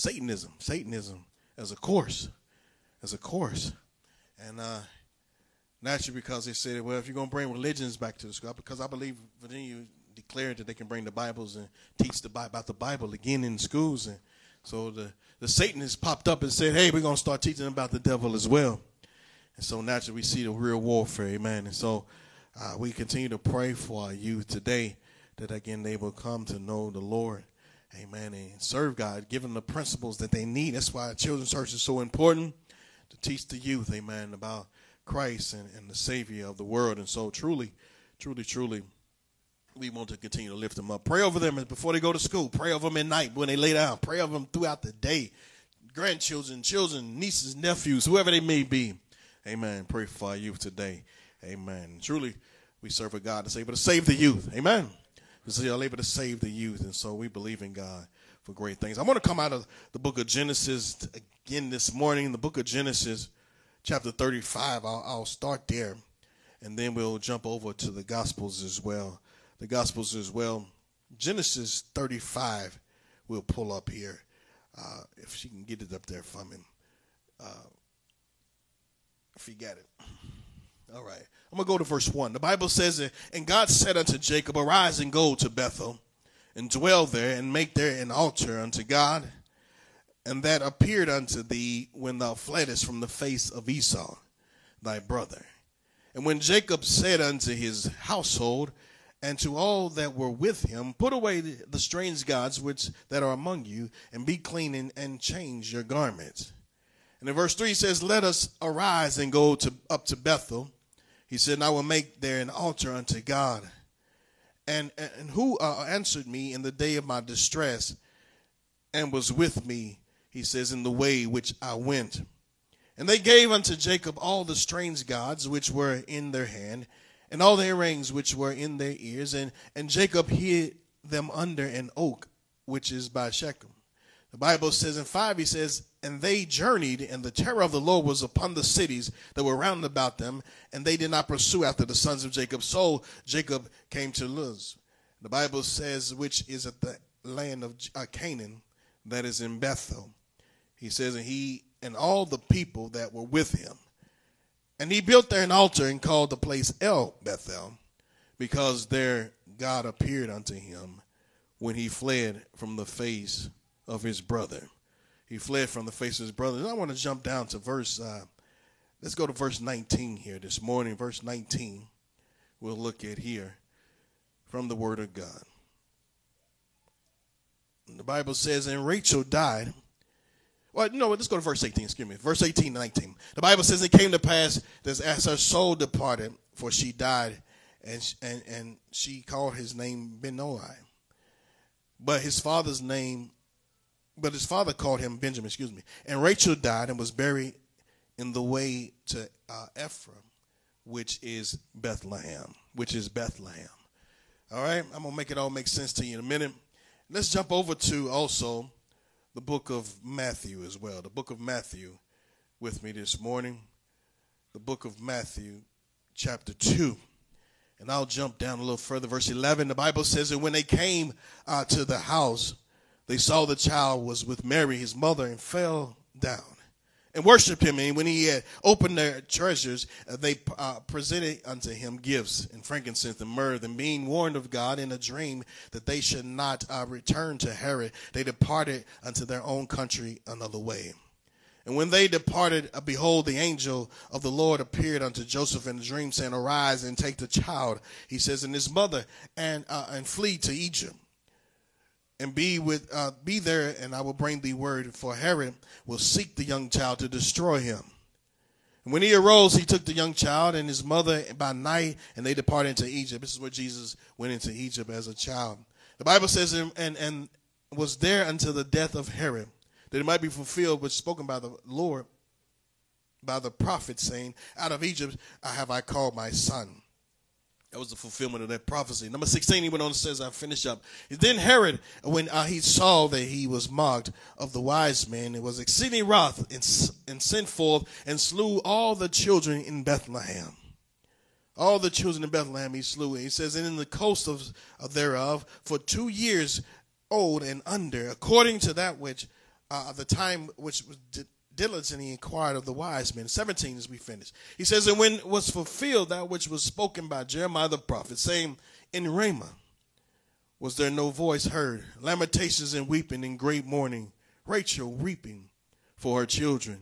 Satanism as a course. And naturally, because they said, well, if you're going to bring religions back to the school, because I believe Virginia declared that they can bring the Bibles and teach about the Bible again in schools. And so the Satanists popped up and said, hey, we're going to start teaching about the devil as well. And so naturally, we see the real warfare, amen. And so we continue to pray for our youth today that, again, they will come to know the Lord. Amen. And serve God, give them the principles that they need. That's why children's church is so important, to teach the youth, amen, about Christ and the Savior of the world. And so truly, we want to continue to lift them up. Pray over them before they go to school. Pray over them at night when they lay down. Pray over them throughout the day. Grandchildren, children, nieces, nephews, whoever they may be. Amen. Pray for our youth today. Amen. Truly, we serve a God that's able to save the youth. Amen. We're able to save the youth, and so we believe in God for great things. I want to come out of the book of Genesis again this morning, the book of Genesis, chapter 35. I'll start there, and then we'll jump over to the Gospels as well. Genesis 35, we'll pull up here. If she can get it up there for me. If you got it. All right. I'm going to go to verse 1. The Bible says, and God said unto Jacob, arise and go to Bethel, and dwell there, and make there an altar unto God, and that appeared unto thee when thou fleddest from the face of Esau, thy brother. And when Jacob said unto his household, and to all that were with him, put away the strange gods which that are among you, and be clean, and change your garments. And in verse 3 it says, let us arise and go up to Bethel. He said, and I will make there an altar unto God. And who answered me in the day of my distress, and was with me, he says, in the way which I went. And they gave unto Jacob all the strange gods which were in their hand, and all the earrings which were in their ears. And Jacob hid them under an oak, which is by Shechem. The Bible says in 5, he says, and they journeyed, and the terror of the Lord was upon the cities that were round about them, and they did not pursue after the sons of Jacob. So Jacob came to Luz. The Bible says, which is at the land of Canaan, that is in Bethel. He says, and he and all the people that were with him. And he built there an altar and called the place El Bethel, because there God appeared unto him when he fled from the face of his brother. He fled from the face of his brother. And I want to jump down to let's go to verse 19 here this morning. Verse 19, we'll look at here from the word of God. And the Bible says, and Rachel died. Well, no, let's go to verse 18, excuse me. Verse 18, 19. The Bible says, it came to pass that as her soul departed, for she died, and she called his name Ben-oni. But his father called him Benjamin, And Rachel died and was buried in the way to Ephraim, which is Bethlehem. All right, I'm going to make it all make sense to you in a minute. Let's jump over to also the book of Matthew as well. The book of Matthew with me this morning. The book of Matthew chapter 2. And I'll jump down a little further. Verse 11, the Bible says, and when they came to the house, they saw the child was with Mary, his mother, and fell down and worshiped him. And when he had opened their treasures, they presented unto him gifts and frankincense and myrrh. And being warned of God in a dream that they should not return to Herod, they departed unto their own country another way. And when they departed, behold, the angel of the Lord appeared unto Joseph in a dream, saying, arise and take the child, he says, and his mother, and flee to Egypt. And be there, and I will bring thee word, for Herod will seek the young child to destroy him. And when he arose, he took the young child and his mother by night, and they departed into Egypt. This is where Jesus went into Egypt as a child. The Bible says, and was there until the death of Herod, that it might be fulfilled, which spoken by the Lord, by the prophet, saying, out of Egypt have I called my son. That was the fulfillment of that prophecy. Number 16, he went on and says, I finish up. Then Herod, when he saw that he was mocked of the wise men, and was exceeding wroth, and sent forth and slew all the children in Bethlehem. All the children in Bethlehem he slew. He says, and in the coast thereof, for 2 years old and under, according to that which of the time which was diligently inquired of the wise men. 17 as we finish. He says, and when was fulfilled that which was spoken by Jeremiah the prophet, saying, in Ramah was there no voice heard, lamentations and weeping and great mourning. Rachel weeping for her children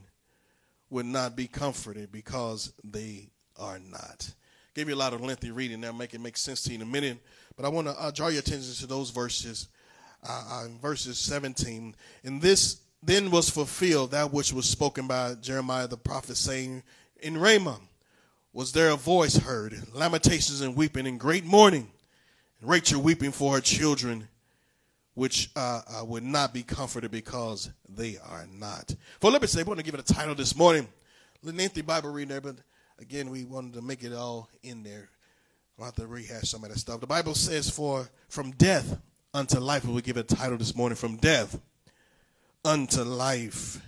would not be comforted because they are not. Gave you a lot of lengthy reading there. Make it make sense to you in a minute. But I want to draw your attention to those verses, verses 17. And this then was fulfilled that which was spoken by Jeremiah the prophet, saying, in Ramah was there a voice heard, lamentations and weeping and great mourning. Rachel weeping for her children, which would not be comforted because they are not. For Philippians, they want to give it a title this morning. Lengthy Bible reading there, but again, we wanted to make it all in there. I don't have to rehash some of that stuff. The Bible says, "For from death unto life," we will give it a title this morning. From death unto life,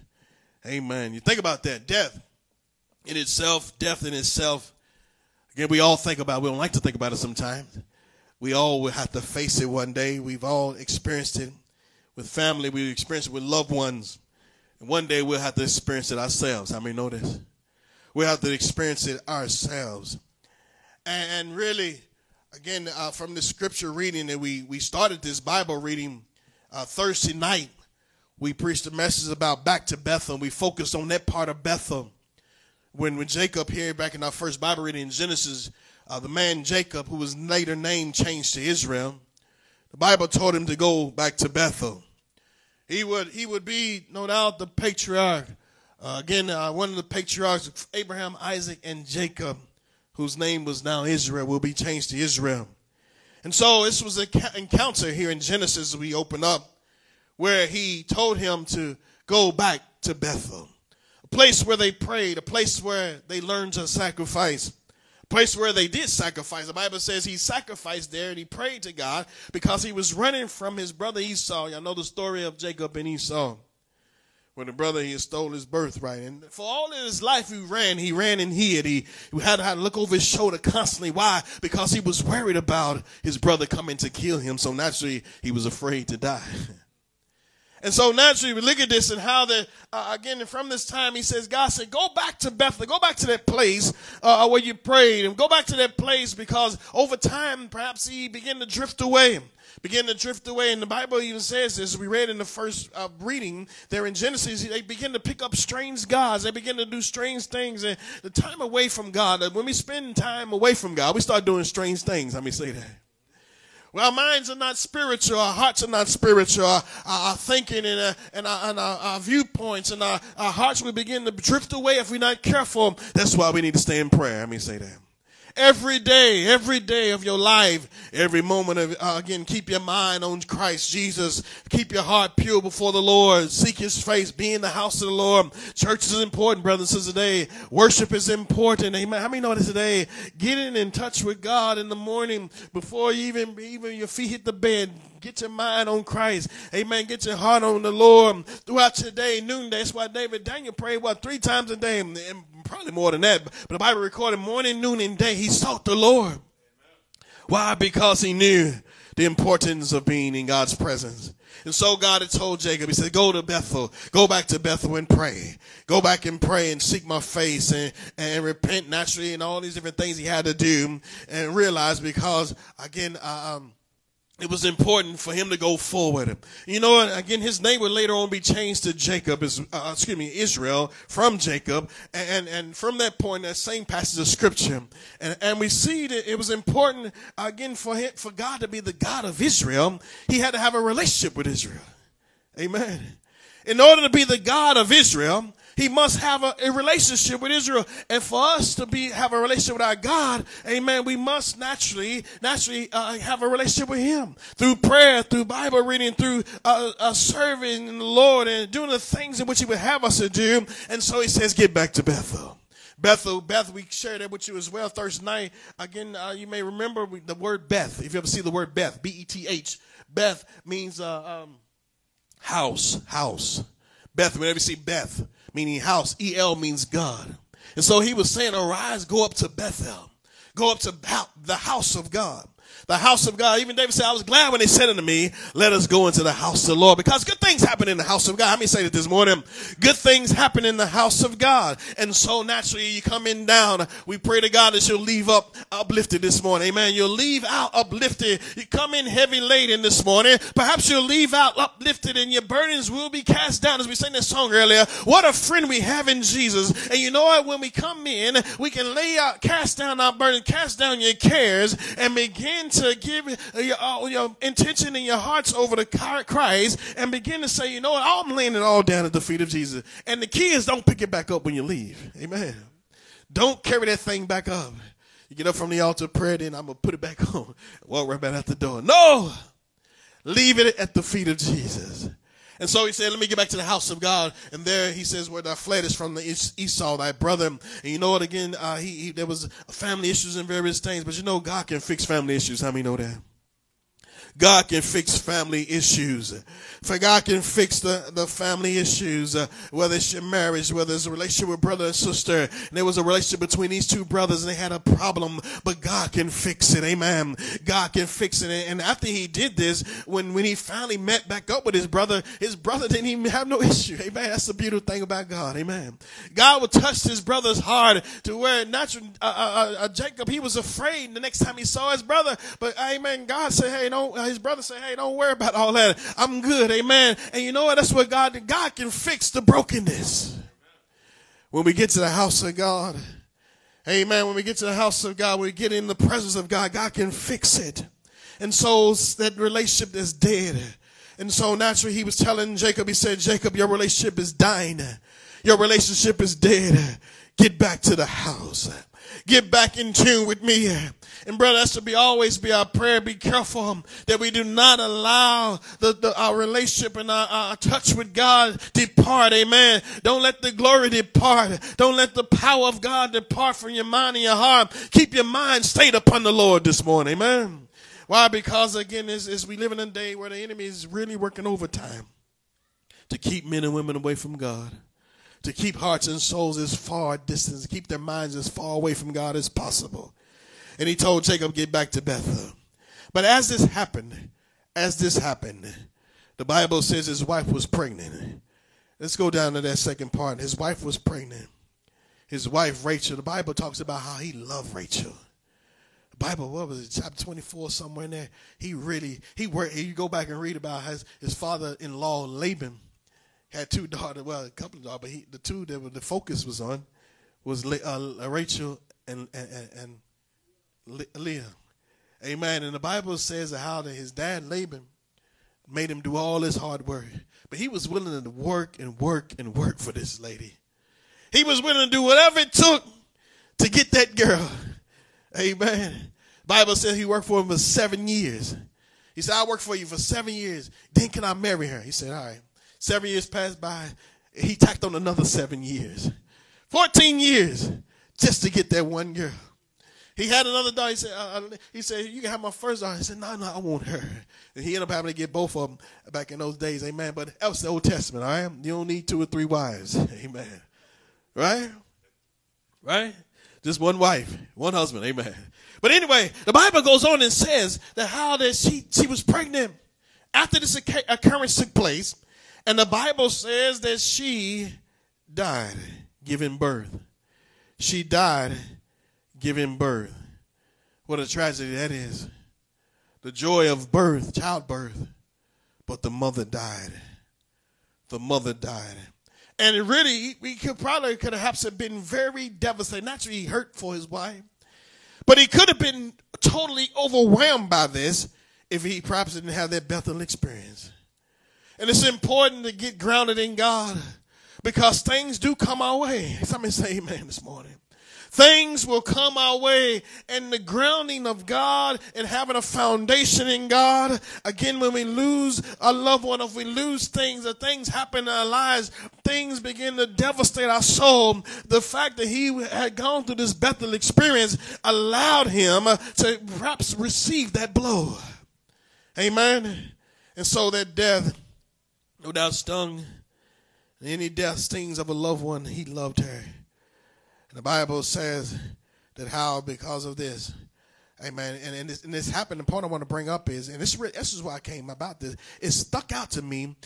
amen. You think about that. Death in itself, death in itself. Again, we all think about it. We don't like to think about it sometimes. We all will have to face it one day. We've all experienced it with family. We've experienced it with loved ones. And one day we'll have to experience it ourselves. How many know this? We'll have to experience it ourselves. And really, again, from the scripture reading that we started this Bible reading Thursday night, we preached a message about back to Bethel. We focused on that part of Bethel. When Jacob here, back in our first Bible reading in Genesis, the man Jacob, who was later name changed to Israel, the Bible told him to go back to Bethel. He would be, no doubt, the patriarch. One of the patriarchs, Abraham, Isaac, and Jacob, whose name was now Israel, will be changed to Israel. And so this was an encounter here in Genesis we open up, where he told him to go back to Bethel, a place where they prayed, a place where they learned to sacrifice, place where they did sacrifice. The Bible says he sacrificed there and he prayed to God because he was running from his brother Esau. Y'all know the story of Jacob and Esau, when the brother, he stole his birthright. And for all of his life he ran and hid. He had to look over his shoulder constantly. Why? Because he was worried about his brother coming to kill him. So naturally he was afraid to die. And so naturally we look at this and how that, again, from this time he says, God said, go back to Bethel, go back to that place where you prayed, and go back to that place, because over time perhaps he began to drift away. And the Bible even says, as we read in the first reading there in Genesis, they begin to pick up strange gods. They begin to do strange things. And the time away from God, when we spend time away from God, we start doing strange things. Let me say that. Well, our minds are not spiritual, our hearts are not spiritual, our thinking and our viewpoints and our hearts will begin to drift away if we're not careful. That's why we need to stay in prayer. Let me say that. Every day of your life, every moment of, again, keep your mind on Christ Jesus. Keep your heart pure before the Lord. Seek his face. Be in the house of the Lord. Church is important, brothers and sisters, today. Worship is important. Amen. How many know this today? Getting in touch with God in the morning before you even your feet hit the bed. Get your mind on Christ. Amen. Get your heart on the Lord throughout your day, noonday. That's why Daniel prayed, 3 times a day, and probably more than that. But the Bible recorded morning, noon, and day, he sought the Lord. Amen. Why? Because he knew the importance of being in God's presence. And so God had told Jacob, he said, go to Bethel, go back to Bethel and pray. Go back and pray and seek my face and repent naturally and all these different things he had to do and realize, because, again, it was important for him to go forward. You know, and again, his name would later on be changed to Israel, from Jacob. And from that point, that same passage of scripture. And we see that it was important, again, for God to be the God of Israel. He had to have a relationship with Israel. Amen. In order to be the God of Israel, he must have a relationship with Israel. And for us to have a relationship with our God, amen, we must naturally have a relationship with him. Through prayer, through Bible reading, through serving the Lord and doing the things in which he would have us to do. And so he says, get back to Bethel. Bethel, we shared that with you as well Thursday night. Again, you may remember the word Beth. If you ever see the word Beth, B-E-T-H, Beth means house. Beth, whenever you see Beth, meaning house, El means God. And so he was saying, arise, go up to Bethel, go up to the house of God. The house of God. Even David said, I was glad when they said unto me, let us go into the house of the Lord. Because good things happen in the house of God. Let me say that this morning. Good things happen in the house of God. And so naturally you come in down. We pray to God that you'll leave up uplifted this morning. Amen. You'll leave out uplifted. You come in heavy laden this morning. Perhaps you'll leave out uplifted and your burdens will be cast down. As we sang that song earlier, what a friend we have in Jesus. And you know what? When we come in, we can lay out, cast down our burden, cast down your cares and begin to give your intention and your hearts over to Christ and begin to say, you know what, I'm laying it all down at the feet of Jesus. And the key is don't pick it back up when you leave. Amen. Don't carry that thing back up. You get up from the altar of prayer, then I'm going to put it back on. Walk right back out the door. No, leave it at the feet of Jesus. And so he said, let me get back to the house of God. And there he says, where thou fleddest from the Esau, thy brother. And you know what, again, there was family issues and various things. But you know, God can fix family issues. How many know that? God can fix family issues. For God can fix the family issues, whether it's your marriage, whether it's a relationship with brother and sister. And there was a relationship between these two brothers and they had a problem, but God can fix it. Amen. God can fix it. And after he did this, when he finally met back up with his brother didn't even have no issue. Amen. That's the beautiful thing about God. Amen. God would touch his brother's heart to where naturally, Jacob, he was afraid the next time he saw his brother, but amen. God said, hey, no. His brother said, hey, don't worry about all that. I'm good. Amen. And you know what? That's what God can fix the brokenness. Amen. When we get to the house of God, amen. When we get to the house of God, we get in the presence of God. God can fix it. And so that relationship is dead. And so naturally he was telling Jacob, he said, Jacob, your relationship is dying. Your relationship is dead. Get back to the house. Get back in tune with me. And brother, that should always be our prayer. Be careful that we do not allow our relationship and our touch with God depart. Amen. Don't let the glory depart. Don't let the power of God depart from your mind and your heart. Keep your mind stayed upon the Lord this morning. Amen. Why? Because again, we live in a day where the enemy is really working overtime to keep men and women away from God. To keep hearts and souls as far distance, keep their minds as far away from God as possible. And he told Jacob, get back to Bethel. But as this happened, the Bible says his wife was pregnant. Let's go down to that second part. His wife was pregnant. His wife, Rachel, the Bible talks about how he loved Rachel. The Bible, what was it, chapter 24, somewhere in there? You go back and read about his father-in-law, Laban, had two daughters, well, a couple of daughters, but the two that the focus was on was Rachel and Leah. Amen. And the Bible says how that his dad, Laban, made him do all his hard work. But he was willing to work and work and work for this lady. He was willing to do whatever it took to get that girl. Amen. The Bible says he worked for him for 7 years. He said, I worked for you for 7 years. Then can I marry her? He said, all right. 7 years passed by. He tacked on another 7 years. 14 years just to get that one girl. He had another daughter. He said, you can have my first daughter. He said, no, I want her. And he ended up having to get both of them back in those days. Amen. But that was the Old Testament. All right. You don't need 2 or 3 wives. Amen. Right? Right? Just one wife, one husband. Amen. But anyway, the Bible goes on and says that how that she was pregnant. After this occurrence took place, and the Bible says that she died giving birth. She died giving birth. What a tragedy that is. The joy of birth, childbirth. But the mother died. The mother died. And really, we could have been very devastated. Naturally, he hurt for his wife. But he could have been totally overwhelmed by this if he perhaps didn't have that Bethel experience. And it's important to get grounded in God because things do come our way. Somebody say amen this morning. Things will come our way, and the grounding of God and having a foundation in God. Again, when we lose a loved one, if we lose things, or things happen in our lives, things begin to devastate our soul. The fact that he had gone through this Bethel experience allowed him to perhaps receive that blow. Amen. And so that death, no doubt, stung. Any death stings of a loved one. He loved her. And the Bible says that how because of this, Amen. And this happened. The point I want to bring up is, and this is why I came about this. It stuck out to me,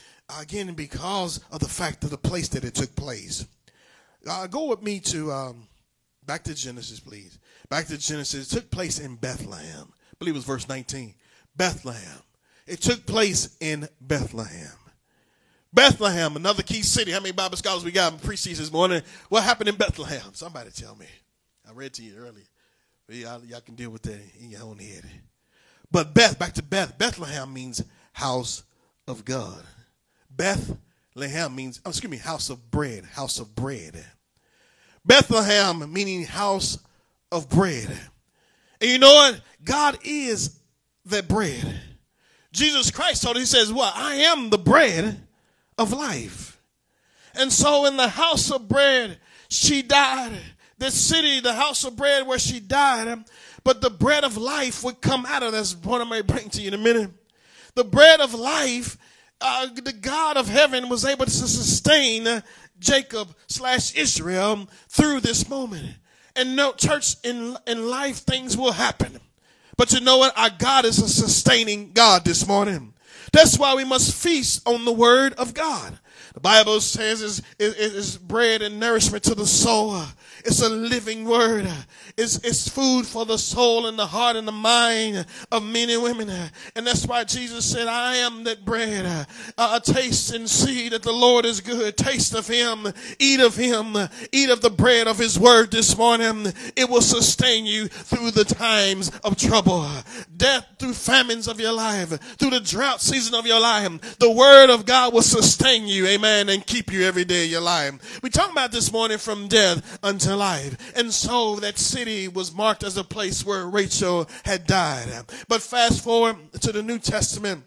again, because of the fact of the place that it took place. Go with me to back to Genesis, please. Back to Genesis. It took place in Bethlehem. I believe it was verse 19. Bethlehem. It took place in Bethlehem. Bethlehem, another key city. How many Bible scholars we got in pre-season this morning? What happened in Bethlehem? Somebody tell me. I read to you earlier. Y'all can deal with that in your own head. But Bethlehem means house of God. Bethlehem means, house of bread, house of bread. Bethlehem meaning house of bread. And you know what? God is that bread. Jesus Christ told us, he says, what? I am the bread of life. And so in the house of bread, she died. This city, the house of bread where she died, but the bread of life would come out of this. That's what I may bring to you in a minute. The bread of life, the God of heaven was able to sustain Jacob/Israel through this moment. And no, church, in life things will happen. But you know what? Our God is a sustaining God this morning. That's why we must feast on the word of God. The Bible says it's bread and nourishment to the soul. It's a living word. It's food for the soul and the heart and the mind of men and women. And that's why Jesus said, I am that bread. Taste and see that the Lord is good. Taste of him. Eat of him. Eat of the bread of his word this morning. It will sustain you through the times of trouble. Death, through famines of your life. Through the drought season of your life. The word of God will sustain you. Amen. And keep you every day of your life. We're talking about this morning from death unto life. And so that city was marked as a place where Rachel had died. But fast forward to the New Testament.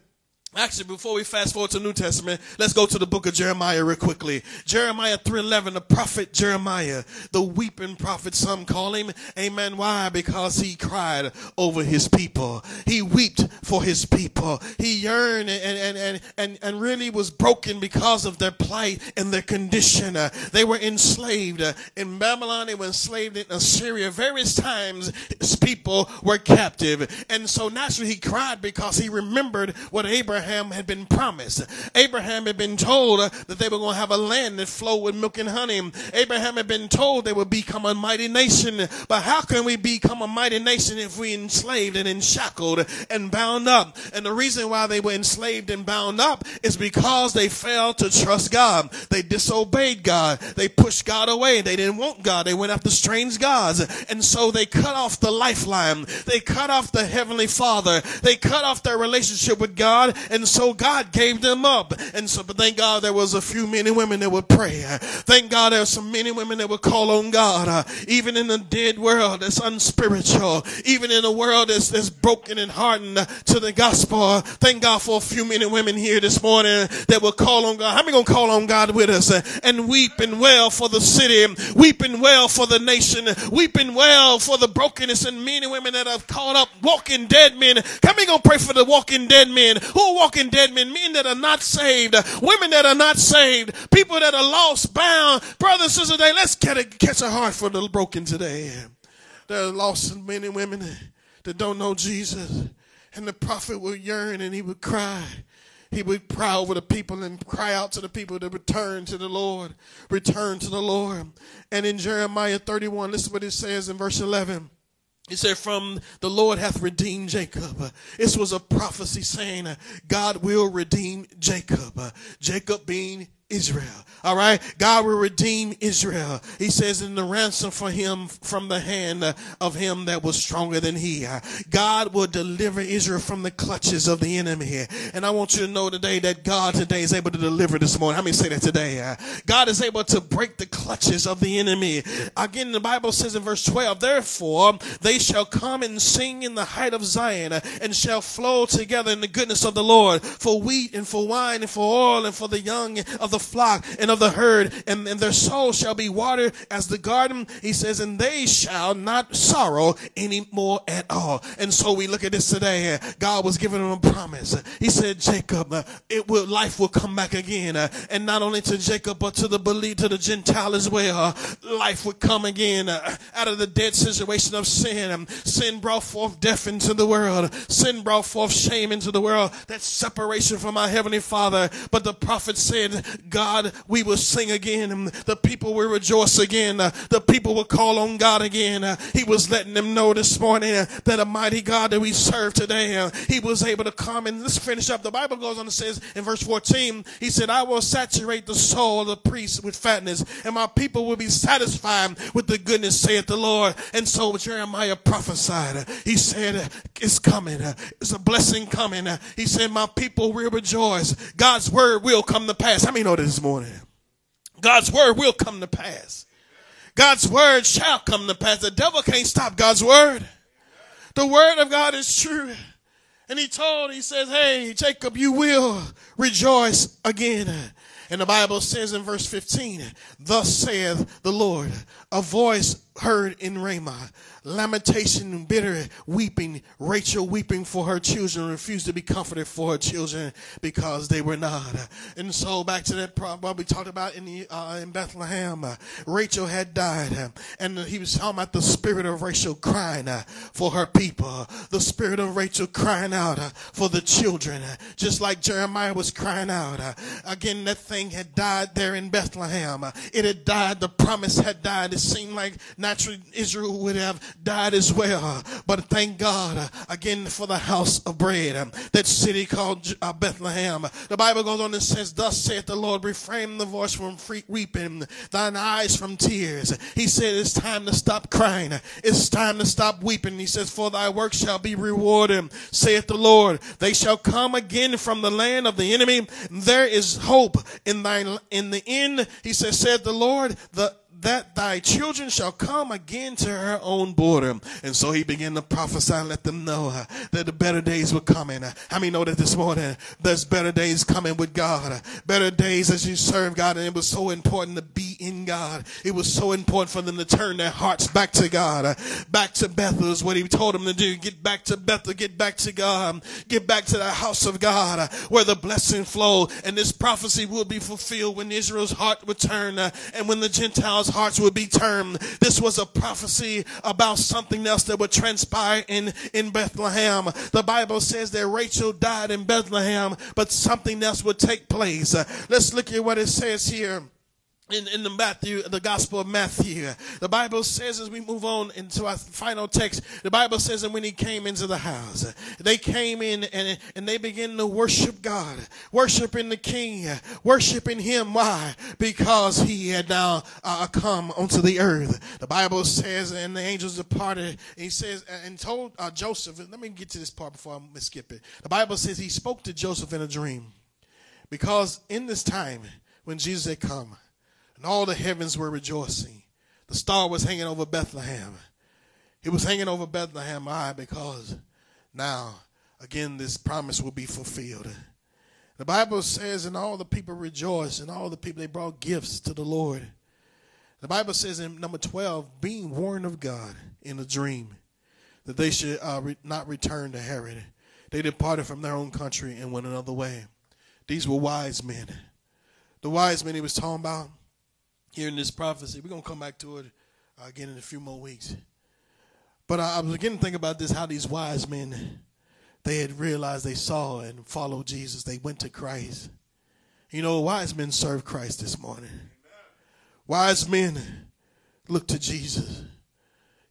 Actually, before we fast forward to the New Testament, let's go to the book of Jeremiah real quickly. Jeremiah 3:11, the prophet Jeremiah, the weeping prophet, some call him. Amen. Why? Because he cried over his people. He wept for his people. He yearned and really was broken because of their plight and their condition. They were enslaved in Babylon. They were enslaved in Assyria. Various times his people were captive. And so naturally he cried because he remembered what Abraham had been promised. Abraham had been told that they were going to have a land that flowed with milk and honey. Abraham had been told they would become a mighty nation. But how can we become a mighty nation if we enslaved and shackled and bound up? And the reason why they were enslaved and bound up is because they failed to trust God. They disobeyed God. They pushed God away. They didn't want God. They went after strange gods. And so they cut off the lifeline. They cut off the Heavenly Father. They cut off their relationship with God. And so God gave them up. And so, but thank God there was a few men and women that would pray. Thank God there were some men and women that would call on God. Even in a dead world that's unspiritual. Even in a world that's broken and hardened to the gospel. Thank God for a few men and women here this morning that will call on God. How many going to call on God with us? And weep and wail for the city. Weep and wail for the nation. Weep and wail for the brokenness and men and women that have caught up walking dead men. How many going to pray for the walking dead men? Who are walking dead men that are not saved, women that are not saved, people that are lost, bound. Brothers and sisters, today, let's catch a heart for the broken today. There are lost men and women that don't know Jesus. And the prophet would yearn and he would cry. He would cry over the people and cry out to the people to return to the Lord. Return to the Lord. And in Jeremiah 31, listen what it says in verse 11. He said, from the Lord hath redeemed Jacob. This was a prophecy saying God will redeem Jacob. Jacob being Israel. All right. God will redeem Israel. He says in the ransom for him from the hand of him that was stronger than he. God will deliver Israel from the clutches of the enemy. And I want you to know today that God today is able to deliver this morning. How many say that today? God is able to break the clutches of the enemy. Again, the Bible says in verse 12, therefore they shall come and sing in the height of Zion and shall flow together in the goodness of the Lord for wheat and for wine and for oil and for the young of the the flock and of the herd, and their soul shall be watered as the garden, he says, and they shall not sorrow anymore at all. And so we look at this today. God was giving them a promise. He said, Jacob, life will come back again. And not only to Jacob, but to the believer, to the Gentile as well. Life would come again out of the dead situation of sin. Sin brought forth death into the world. Sin brought forth shame into the world. That separation from our Heavenly Father. But the prophet said, God, we will sing again. The people will rejoice again. The people will call on God again. He was letting them know this morning that a mighty God that we serve today, he was able to come. And let's finish up. The Bible goes on and says in verse 14, he said, I will saturate the soul of the priest with fatness, and my people will be satisfied with the goodness, saith the Lord. And so Jeremiah prophesied. He said, it's coming. It's a blessing coming. He said, my people will rejoice. God's word will come to pass. How many know this morning? God's word will come to pass. God's word shall come to pass. The devil can't stop God's word. The word of God is true. And he says, hey, Jacob, you will rejoice again. And the Bible says in verse 15, thus saith the Lord, a voice heard in Ramah, lamentation and bitter weeping, Rachel weeping for her children, refused to be comforted for her children because they were not. And so back to that problem we talked about in Bethlehem, Rachel had died, and he was talking about the spirit of Rachel crying for her people, the spirit of Rachel crying out for the children, just like Jeremiah was crying out. Again, that thing had died there in Bethlehem. It had died. The promise had died. It seemed like naturally Israel would have died as well, but thank God again for the house of bread, that city called Bethlehem. The Bible goes on and says, thus saith the Lord, refrain the voice from weeping, thine eyes from tears. He said, it's time to stop crying. It's time to stop weeping. He says, for thy work shall be rewarded, saith the Lord. They shall come again from the land of the enemy. There is hope in the end. He says, saith the Lord, that thy children shall come again to her own border. And so he began to prophesy and let them know that the better days were coming. How many know that this morning there's better days coming with God? Better days as you serve God. And it was so important to be in God. It was so important for them to turn their hearts back to God. Back to Bethel is what he told them to do. Get back to Bethel. Get back to God. Get back to the house of God where the blessing flowed. And this prophecy will be fulfilled when Israel's heart would turn and when the Gentiles hearts would be turned. This was a prophecy about something else that would transpire in Bethlehem. The Bible says that Rachel died in Bethlehem, but something else would take place. Let's look at what it says here. In the Gospel of Matthew, the Bible says, as we move on into our final text, the Bible says, and when he came into the house, they came in and they began to worship God, worshiping the King, worshiping him. Why? Because he had now come onto the earth. The Bible says, and the angels departed. And he says, and told Joseph. Let me get to this part before I skip it. The Bible says he spoke to Joseph in a dream, because in this time when Jesus had come, and all the heavens were rejoicing. The star was hanging over Bethlehem. It was hanging over Bethlehem high, because now, again, this promise will be fulfilled. The Bible says, and all the people rejoiced, and all the people, they brought gifts to the Lord. The Bible says in number 12, being warned of God in a dream that they should not return to Herod, they departed from their own country and went another way. These were wise men. The wise men he was talking about here in this prophecy, we're going to come back to it again in a few more weeks. But I was again thinking about this, how these wise men, they had realized, they saw and followed Jesus. They went to Christ. You know, wise men serve Christ this morning. Amen. Wise men look to Jesus.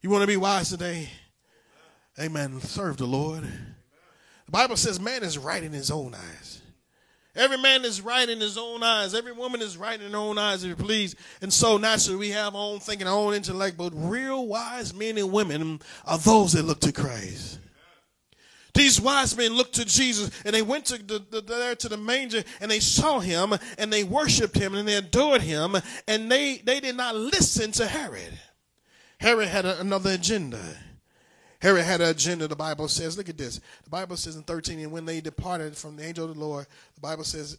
You want to be wise today? Amen. Serve the Lord. Amen. The Bible says man is right in his own eyes. Every man is right in his own eyes. Every woman is right in her own eyes, if you please. And so naturally we have our own thinking, our own intellect. But real wise men and women are those that look to Christ. These wise men looked to Jesus, and they went to there to the manger, and they saw him, and they worshiped him, and they adored him. And they did not listen to Herod. Herod had another agenda. Herod had an agenda, the Bible says. Look at this. The Bible says in 13, and when they departed from the angel of the Lord, the Bible says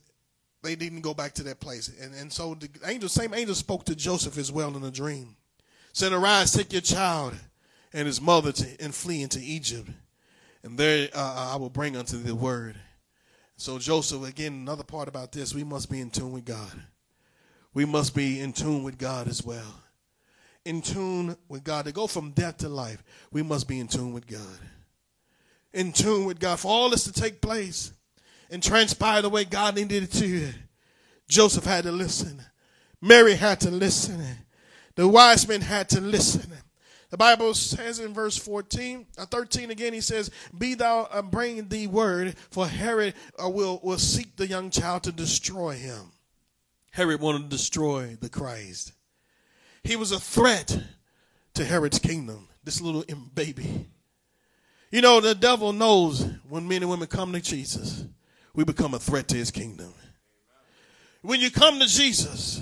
they didn't go back to that place. And so the angel, same angel spoke to Joseph as well in a dream. Said, arise, take your child and his mother and flee into Egypt. And there I will bring unto thee the word. So Joseph, again, another part about this, we must be in tune with God. We must be in tune with God as well. In tune with God. To go from death to life, we must be in tune with God. In tune with God. For all this to take place and transpire the way God needed it to, Joseph had to listen. Mary had to listen. The wise men had to listen. The Bible says in verse 13 again, he says, be thou bring thee word, for Herod will seek the young child to destroy him. Herod wanted to destroy the Christ. He was a threat to Herod's kingdom, this little baby. You know, the devil knows when men and women come to Jesus, we become a threat to his kingdom. When you come to Jesus,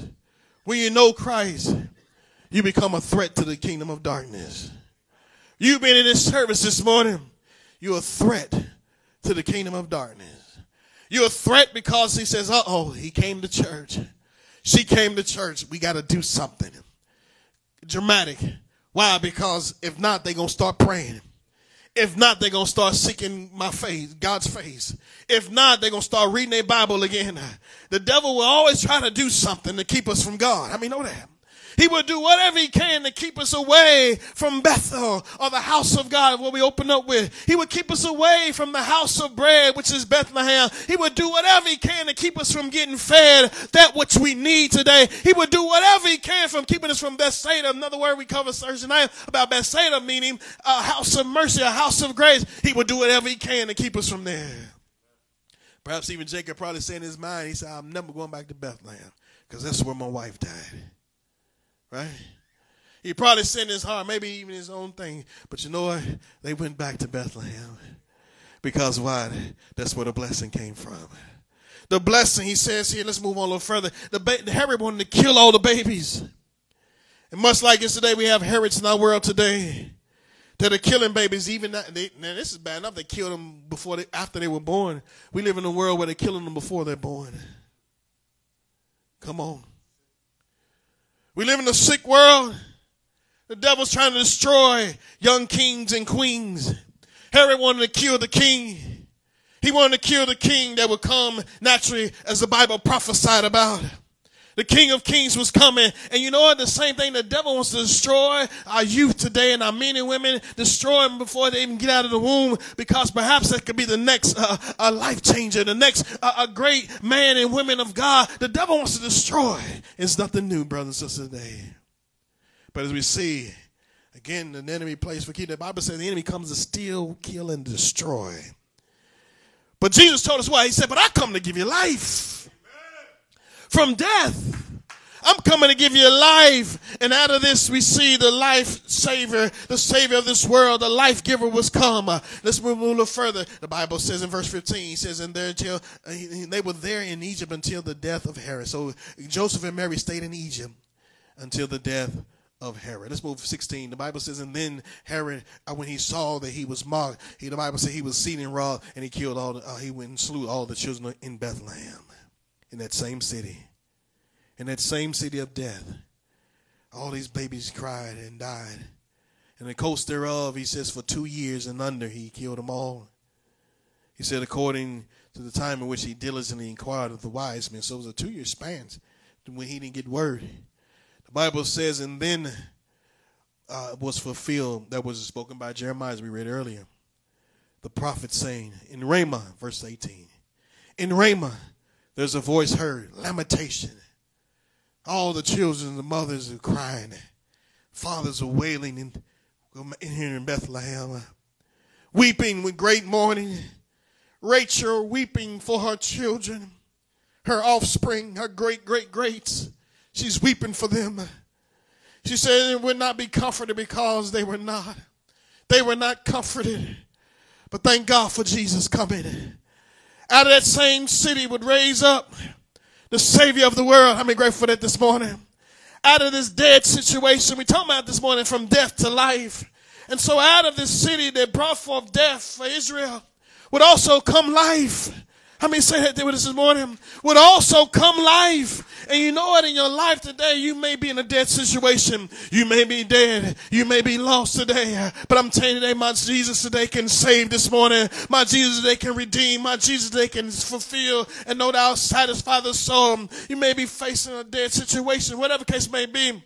when you know Christ, you become a threat to the kingdom of darkness. You've been in this service this morning. You're a threat to the kingdom of darkness. You're a threat because he says, uh-oh, he came to church. She came to church. We got to do something dramatic. Why? Because if not, they're going to start praying. If not, they're going to start seeking my face, God's face. If not, they're going to start reading their Bible again. The devil will always try to do something to keep us from God. I mean, know that. He will do whatever he can to keep us away from Bethel or the house of God, what we open up with. He would keep us away from the house of bread, which is Bethlehem. He would do whatever he can to keep us from getting fed that which we need today. He would do whatever he can from keeping us from Bethsaida. Another word we covered Thursday night about Bethsaida, meaning a house of mercy, a house of grace. He would do whatever he can to keep us from there. Perhaps even Jacob probably said in his mind, he said, I'm never going back to Bethlehem because that's where my wife died. Right? He probably said in his heart, maybe even his own thing. But you know what? They went back to Bethlehem. Because why? That's where the blessing came from. The blessing, he says here, let's move on a little further. Herod wanted to kill all the babies. And much like it's today, we have Herods in our world today that are killing babies. Even now, this is bad enough. They killed them after they were born. We live in a world where they're killing them before they're born. Come on. We live in a sick world. The devil's trying to destroy young kings and queens. Herod wanted to kill the king. He wanted to kill the king that would come naturally, as the Bible prophesied about. The King of Kings was coming. And you know what? The same thing, the devil wants to destroy our youth today and our men and women, destroy them before they even get out of the womb, because perhaps that could be the next life changer, the next great man and women of God. The devil wants to destroy. It's nothing new, brothers and sisters, today. But as we see, again, the enemy plays for keep. The Bible says the enemy comes to steal, kill, and destroy. But Jesus told us why. He said, but I come to give you life. From death. I'm coming to give you life. And out of this we see the life savior, the savior of this world, the life giver was come. Let's move a little further. The Bible says in verse 15, he says, and they were there in Egypt until the death of Herod. So Joseph and Mary stayed in Egypt until the death of Herod. Let's move to 16. The Bible says, and then Herod, when he saw that he was mocked, the Bible said he was exceeding wroth, and he killed he went and slew all the children in Bethlehem. In that same city of death, all these babies cried and died. And the coast thereof, he says, for 2 years and under, he killed them all. He said, according to the time in which he diligently inquired of the wise men. So it was a 2-year span when he didn't get word. The Bible says, and then was fulfilled that was spoken by Jeremiah, as we read earlier. The prophet saying, in Ramah, verse 18, in Ramah, there's a voice heard, lamentation. All the children, the mothers are crying. Fathers are wailing in here in Bethlehem. Weeping with great mourning. Rachel weeping for her children, her offspring, her great-great-greats. She's weeping for them. She said it would not be comforted because they were not. They were not comforted. But thank God for Jesus coming. Out of that same city would raise up the Savior of the world. I'm grateful for that this morning. Out of this dead situation, we're talking about this morning, from death to life. And so out of this city that brought forth death for Israel would also come life. How many say that they were this morning? Would also come life. And you know it, in your life today, you may be in a dead situation. You may be dead. You may be lost today. But I'm telling you today, my Jesus today can save this morning. My Jesus today can redeem. My Jesus today can fulfill and no doubt satisfy the soul. You may be facing a dead situation, whatever case may be.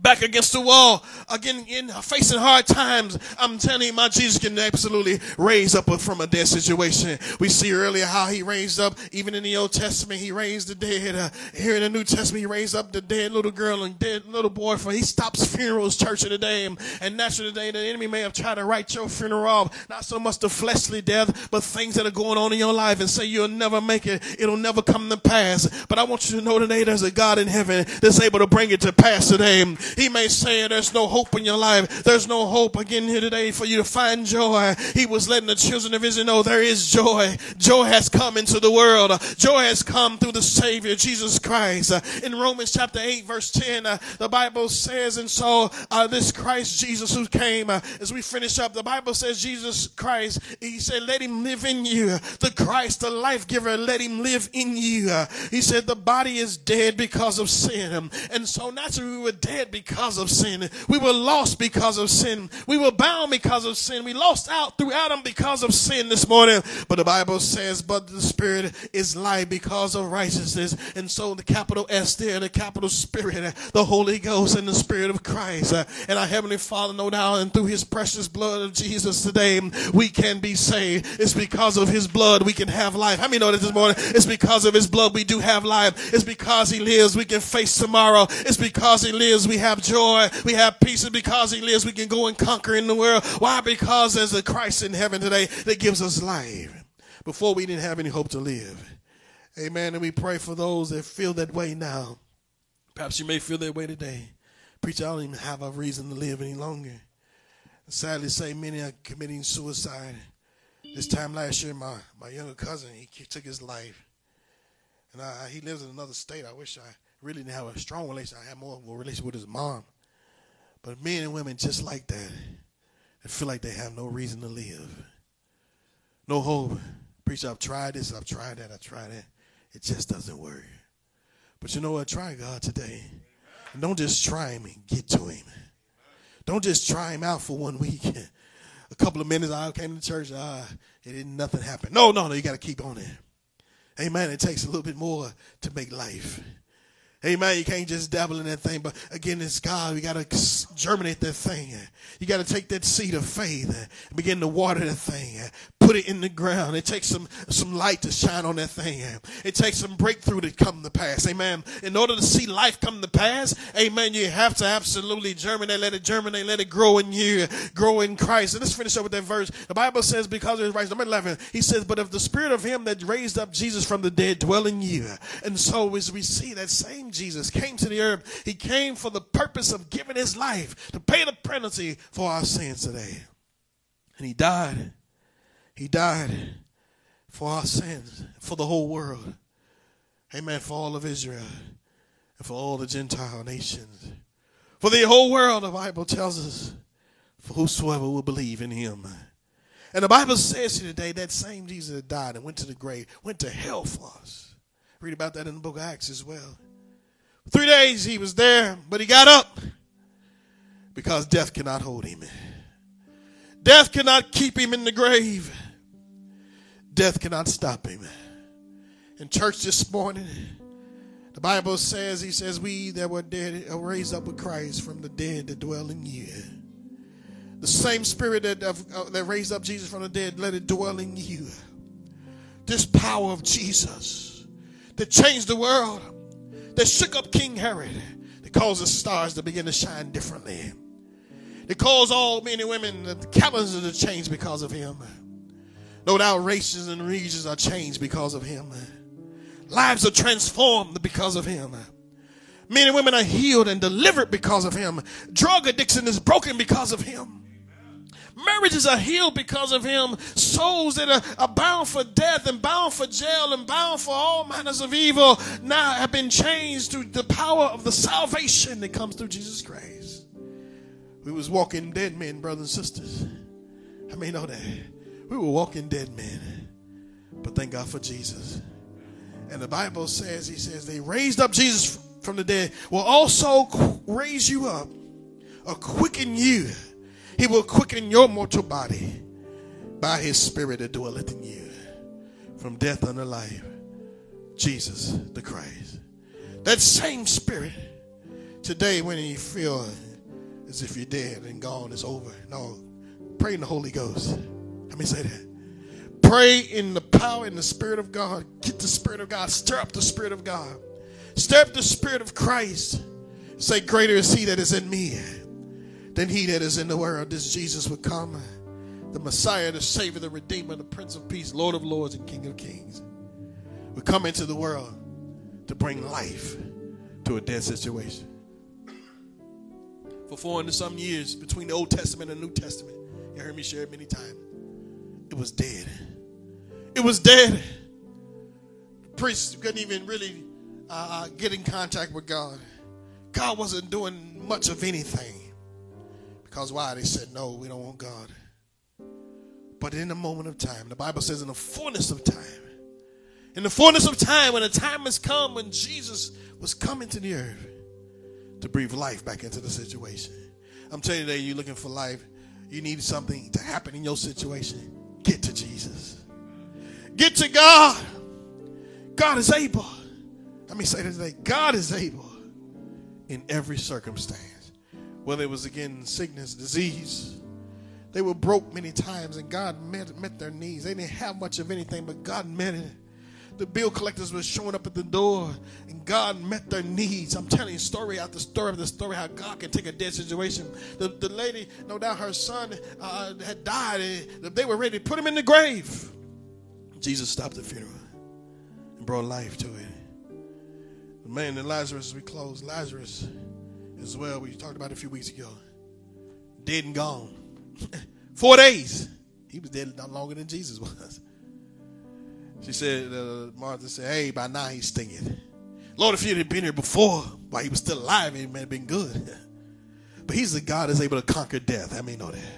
Back against the wall, again, facing hard times. I'm telling you, my Jesus can absolutely raise up from a dead situation. We see earlier how he raised up, even in the Old Testament, he raised the dead. Here in the New Testament, he raised up the dead little girl and dead little boy. For he stops funerals, church of the day. And naturally today, the enemy may have tried to write your funeral off. Not so much the fleshly death, but things that are going on in your life and say you'll never make it. It'll never come to pass. But I want you to know today there's a God in heaven that's able to bring it to pass today. He may say there's no hope in your life. There's no hope again here today for you to find joy. He was letting the children of Israel know there is joy. Joy has come into the world. Joy has come through the Savior, Jesus Christ. In Romans chapter 8, verse 10, the Bible says, and so this Christ Jesus who came, as we finish up, the Bible says Jesus Christ, he said, let him live in you. The Christ, the life giver, let him live in you. He said the body is dead because of sin. And so naturally we were dead because of sin. We were lost because of sin. We were bound because of sin. We lost out through Adam because of sin this morning. But the Bible says, but the Spirit is life because of righteousness. And so the capital S there, the capital Spirit, the Holy Ghost and the Spirit of Christ. And our Heavenly Father, no doubt, and through his precious blood of Jesus today, we can be saved. It's because of his blood we can have life. How many know that this morning? It's because of his blood we do have life. It's because he lives we can face tomorrow. It's because he lives we have joy, we have peace, and because he lives, we can go and conquer in the world. Why? Because there's a Christ in heaven today that gives us life. Before we didn't have any hope to live. Amen. And we pray for those that feel that way now. Perhaps you may feel that way today. Preacher, I don't even have a reason to live any longer. Sadly, say many are committing suicide. This time last year, my younger cousin, he took his life. And he lives in another state. I wish I really didn't have a strong relationship. I had more of a relationship with his mom. But men and women just like that, they feel like they have no reason to live. No hope. Preacher, I've tried this, I've tried that, I've tried that. It just doesn't work. But you know what? Try God today. And don't just try him and get to him. Don't just try him out for 1 week. A couple of minutes, I came to church, it didn't nothing happen. No, you got to keep on it. Amen. It takes a little bit more to make life. Amen. You can't just dabble in that thing. But again, it's God. We got to germinate that thing. You got to take that seed of faith and begin to water that thing. Put it in the ground. It takes some light to shine on that thing. It takes some breakthrough to come to pass. Amen. In order to see life come to pass, amen, you have to absolutely germinate, let it grow in you, grow in Christ. And let's finish up with that verse. The Bible says, because of his righteousness, number 11, he says, but if the spirit of him that raised up Jesus from the dead dwell in you. And so as we see that same Jesus came to the earth. He came for the purpose of giving his life to pay the penalty for our sins today. And he died. He died for our sins, for the whole world. Amen. For all of Israel and for all the Gentile nations. For the whole world, the Bible tells us, for whosoever will believe in him. And the Bible says here today that same Jesus that died and went to the grave, went to hell for us. Read about that in the book of Acts as well. 3 days he was there, but he got up because death cannot hold him. Death cannot keep him in the grave. Death cannot stop him. In church this morning, the Bible says, he says, we that were dead are raised up with Christ from the dead that dwell in you. The same spirit that raised up Jesus from the dead, let it dwell in you. This power of Jesus that changed the world, that shook up King Herod, that caused the stars to begin to shine differently. That caused all men and women, the calendars to change because of him. No doubt races and regions are changed because of him. Lives are transformed because of him. Men and women are healed and delivered because of him. Drug addiction is broken because of him. Marriages are healed because of him. Souls that are bound for death and bound for jail and bound for all manners of evil now have been changed through the power of the salvation that comes through Jesus Christ. We was walking dead men, brothers and sisters. I may know that. We were walking dead men. But thank God for Jesus. And the Bible says, he says, they raised up Jesus from the dead, will also raise you up or quicken you. He will quicken your mortal body by his spirit that dwelleth in you. From death unto life, Jesus the Christ. That same spirit today, when you feel as if you're dead and gone, it's over. No, pray in the Holy Ghost. Let me say that. Pray in the power and the Spirit of God. Get the Spirit of God. Stir up the Spirit of God. Stir up the Spirit of Christ. Say, greater is he that is in me than he that is in the world. This Jesus would come, the Messiah, the Savior, the Redeemer, the Prince of Peace, Lord of Lords, and King of Kings, would come into the world to bring life to a dead situation. For 400-some years, between the Old Testament and the New Testament, you heard me share it many times, it was dead. It was dead. The priests couldn't even really get in contact with God. God wasn't doing much of anything. Because why? They said, no, we don't want God. But in the moment of time, the Bible says in the fullness of time, in the fullness of time, when the time has come, when Jesus was coming to the earth to breathe life back into the situation. I'm telling you today, you're looking for life. You need something to happen in your situation. Get to Jesus. Get to God. God is able. Let me say this today. God is able in every circumstance. Whether it was, again, sickness, disease. They were broke many times and God met their needs. They didn't have much of anything, but God met it. The bill collectors were showing up at the door and God met their needs. I'm telling you story after story after story how God can take a dead situation. The lady, no doubt her son had died. And they were ready to put him in the grave. Jesus stopped the funeral and brought life to it. The man in Lazarus, we closed. Lazarus as well, we talked about a few weeks ago. Dead and gone. 4 days. He was dead longer than Jesus was. She said, Martha said, hey, by now he's stinging. Lord, if you had been here before, while he was still alive, it may have been good. But he's the God that's able to conquer death. I may know that.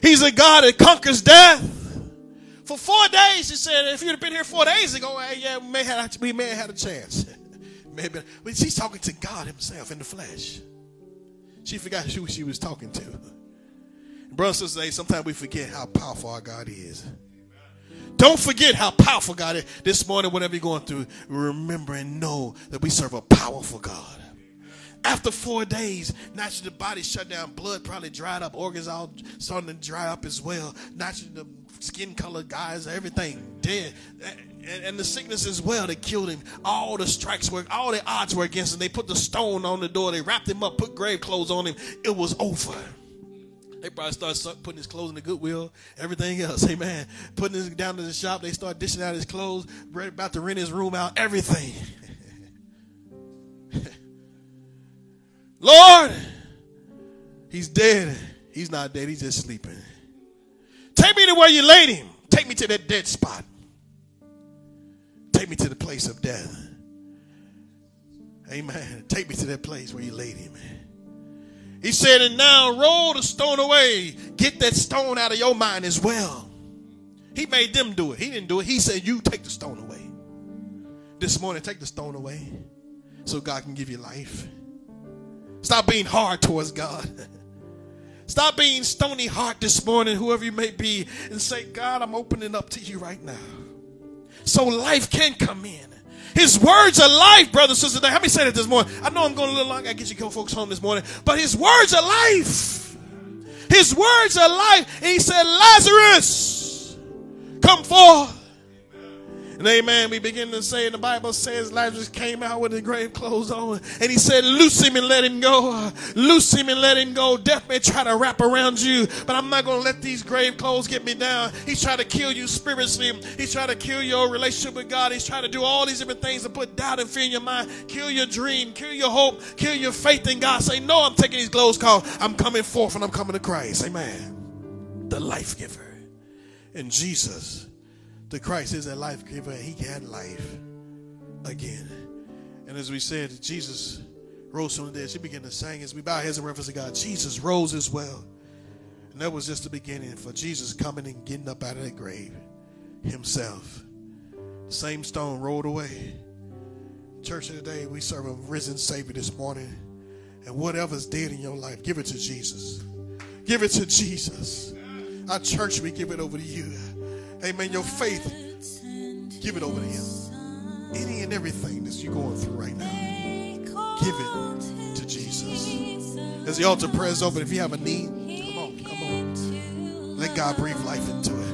He's the God that conquers death. For 4 days, she said, if you'd have been here 4 days ago, hey, yeah, we may have had a chance. Maybe. But she's talking to God himself in the flesh. She forgot who she was talking to. Brothers and sisters, sometimes we forget how powerful our God is. Don't forget how powerful God is. This morning, whatever you're going through, remember and know that we serve a powerful God. After 4 days, naturally the body shut down, blood probably dried up, organs all starting to dry up as well. Naturally the skin color, guys, everything dead. And the sickness as well, they killed him. All the strikes were, all the odds were against him. They put the stone on the door, they wrapped him up, put grave clothes on him. It was over. They probably start putting his clothes in the Goodwill, everything else. Amen. Putting his down to the shop. They start dishing out his clothes. About to rent his room out. Everything. Lord, he's dead. He's not dead. He's just sleeping. Take me to where you laid him. Take me to that dead spot. Take me to the place of death. Amen. Take me to that place where you laid him. He said, and now roll the stone away. Get that stone out of your mind as well. He made them do it. He didn't do it. He said, you take the stone away. This morning, take the stone away so God can give you life. Stop being hard towards God. Stop being stony heart this morning, whoever you may be, and say, God, I'm opening up to you right now. So life can come in. His words are life, brothers and sisters. How many say that this morning? I know I'm going a little long. I get you folks home this morning. But his words are life. His words are life. And he said, Lazarus, come forth. And amen. We begin to say, and the Bible says, Lazarus came out with the grave clothes on. And he said, loose him and let him go. Loose him and let him go. Death may try to wrap around you, but I'm not going to let these grave clothes get me down. He's trying to kill you spiritually. He's trying to kill your relationship with God. He's trying to do all these different things to put doubt and fear in your mind. Kill your dream. Kill your hope. Kill your faith in God. Say, no, I'm taking these clothes off. I'm coming forth and I'm coming to Christ. Amen. The life giver. And Jesus, the Christ, is a life giver. He had life again. And as we said, Jesus rose from the dead. She began to sing as we bow heads in reference to God. Jesus rose as well. And that was just the beginning for Jesus coming and getting up out of that grave. himself. The same stone rolled away. Church of the day, we serve a risen Savior this morning. And whatever's dead in your life, give it to Jesus. Give it to Jesus. Our church, we give it over to you. Amen. Your faith, give it over to him. Any and everything that you're going through right now, give it to Jesus. As the altar prayer is open, if you have a need, come on, come on. Let God breathe life into it.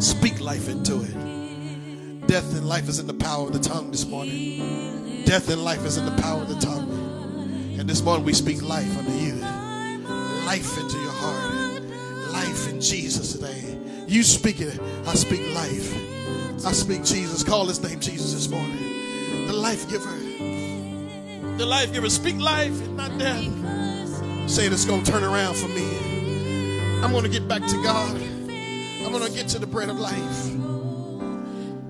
Speak life into it. Death and life is in the power of the tongue this morning. Death and life is in the power of the tongue. And this morning we speak life unto you. Life into your heart. Life in Jesus' name. You speak it. I speak life. I speak Jesus. Call his name Jesus this morning. The life giver. The life giver. Speak life and not death. Say it's going to turn around for me. I'm going to get back to God. I'm going to get to the bread of life.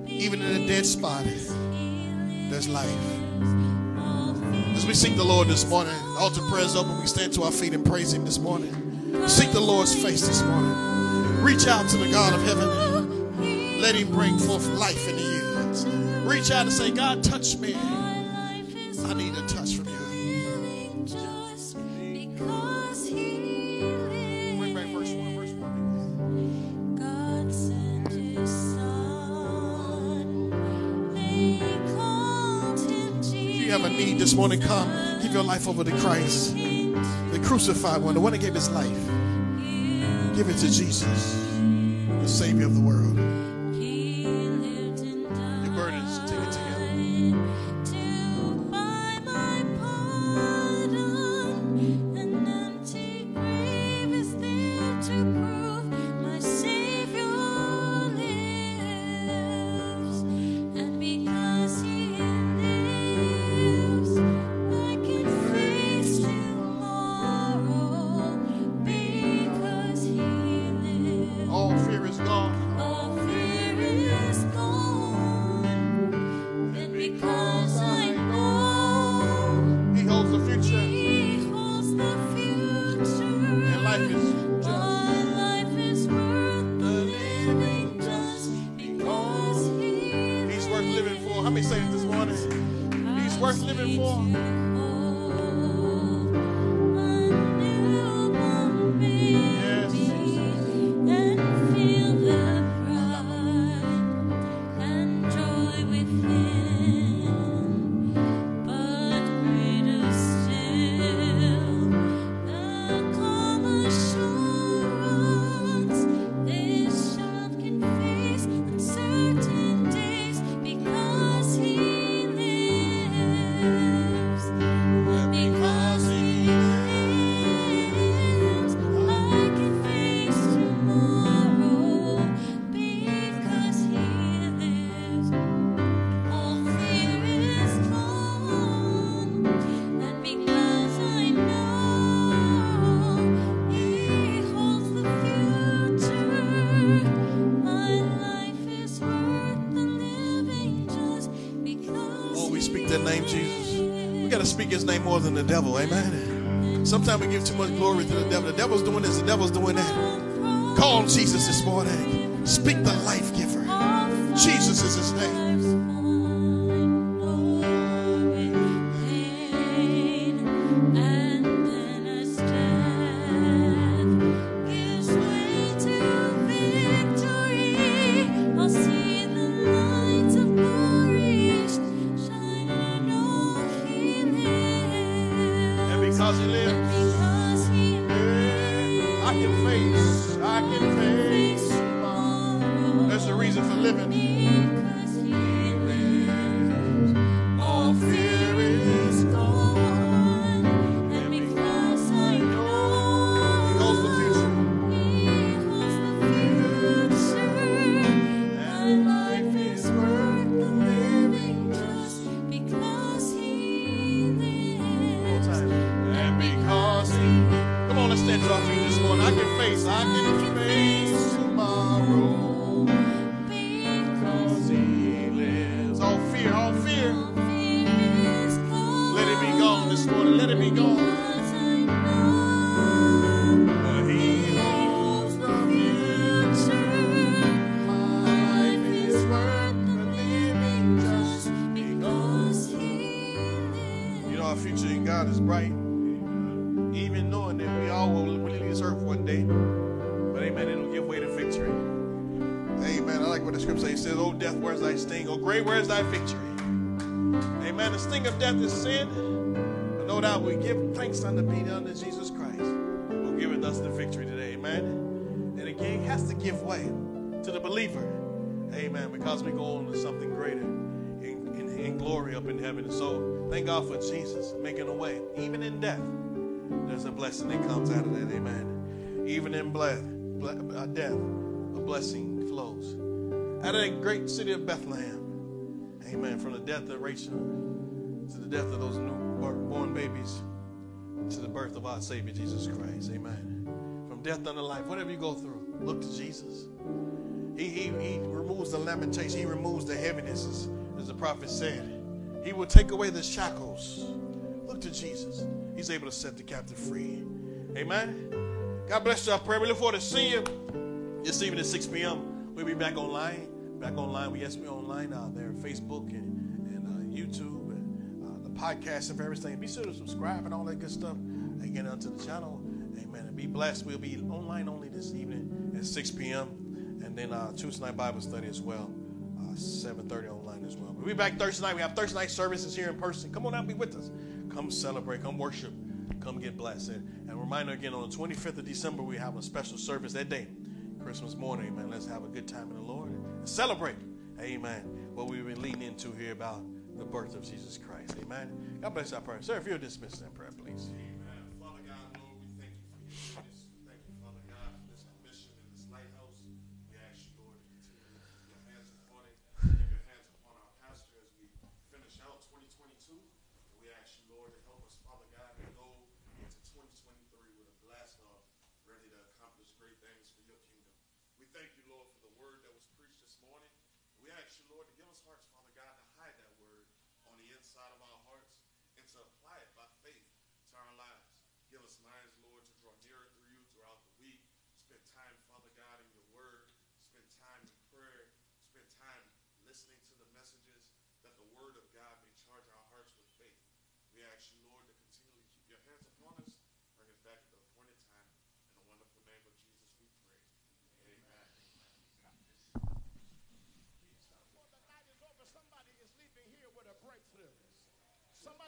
Even in a dead spot, there's life. As we seek the Lord this morning, altar prayers open, we stand to our feet and praise him this morning. Seek the Lord's face this morning. Reach out to the God of heaven. Let him bring forth life into you. Reach out and say, God, touch me. I need a touch from you. Bring back verse 1. Verse 1. God sent his son. You have a need this morning, come give your life over to Christ, the crucified one, the one that gave his life. Give it to Jesus, the Savior of the world. Your burdens, take it to his name more than the devil. Amen. Sometimes we give too much glory to the devil. The devil's doing this, the devil's doing that. Call Jesus this morning. Speak the life giver. Jesus is his name. God is bright, even knowing that we all will leave this earth one day. But amen, it'll give way to victory. Amen. I like what the scripture says. It says, "Oh, death, where's thy sting? Oh, grave, where's thy victory?" Amen. The sting of death is sin. But no doubt we give thanks unto be done to Jesus Christ, who giveth us the victory today. Amen. And again, it has to give way to the believer. Amen. Because we go on to something greater in glory up in heaven. And so thank God for Jesus making a way. Even in death, there's a blessing that comes out of that. Amen. Even in death, a blessing flows. Out of that great city of Bethlehem. Amen. From the death of Rachel to the death of those newborn babies to the birth of our Savior Jesus Christ. Amen. From death unto life, whatever you go through, look to Jesus. He removes the lamentation. He removes the heavinesses, as the prophet said. He will take away the shackles. Look to Jesus. He's able to set the captive free. Amen. God bless you. I pray. We look forward to seeing you this evening at 6 p.m. We'll be back online. Back online. Yes, we're online now. There, Facebook and YouTube and the podcast and everything. Be sure to subscribe and all that good stuff. Again, onto the channel. Amen. And be blessed. We'll be online only this evening at 6 p.m. And then Tuesday night Bible study as well. 7:30 online as well. We'll be back Thursday night. We have Thursday night services here in person. Come on out and be with us. Come celebrate. Come worship. Come get blessed. And reminder again, on the 25th of December, we have a special service that day. Christmas morning. Amen. Let's have a good time in the Lord. Celebrate, amen, what we've been leading into here about the birth of Jesus Christ, amen. God bless our prayer. Sir, if you'll dismiss that prayer, please. Amen. Father God, Lord, we thank you for your goodness. Thank you, Father God, for this commission in this lighthouse. We ask you, Lord, to continue to put your hands upon it, and your hands upon our pastor as we finish out 2022. We ask you, Lord, to help us, Father God, to go into 2023 with a blast off, ready to accomplish great things for your kingdom. We thank you, Lord, for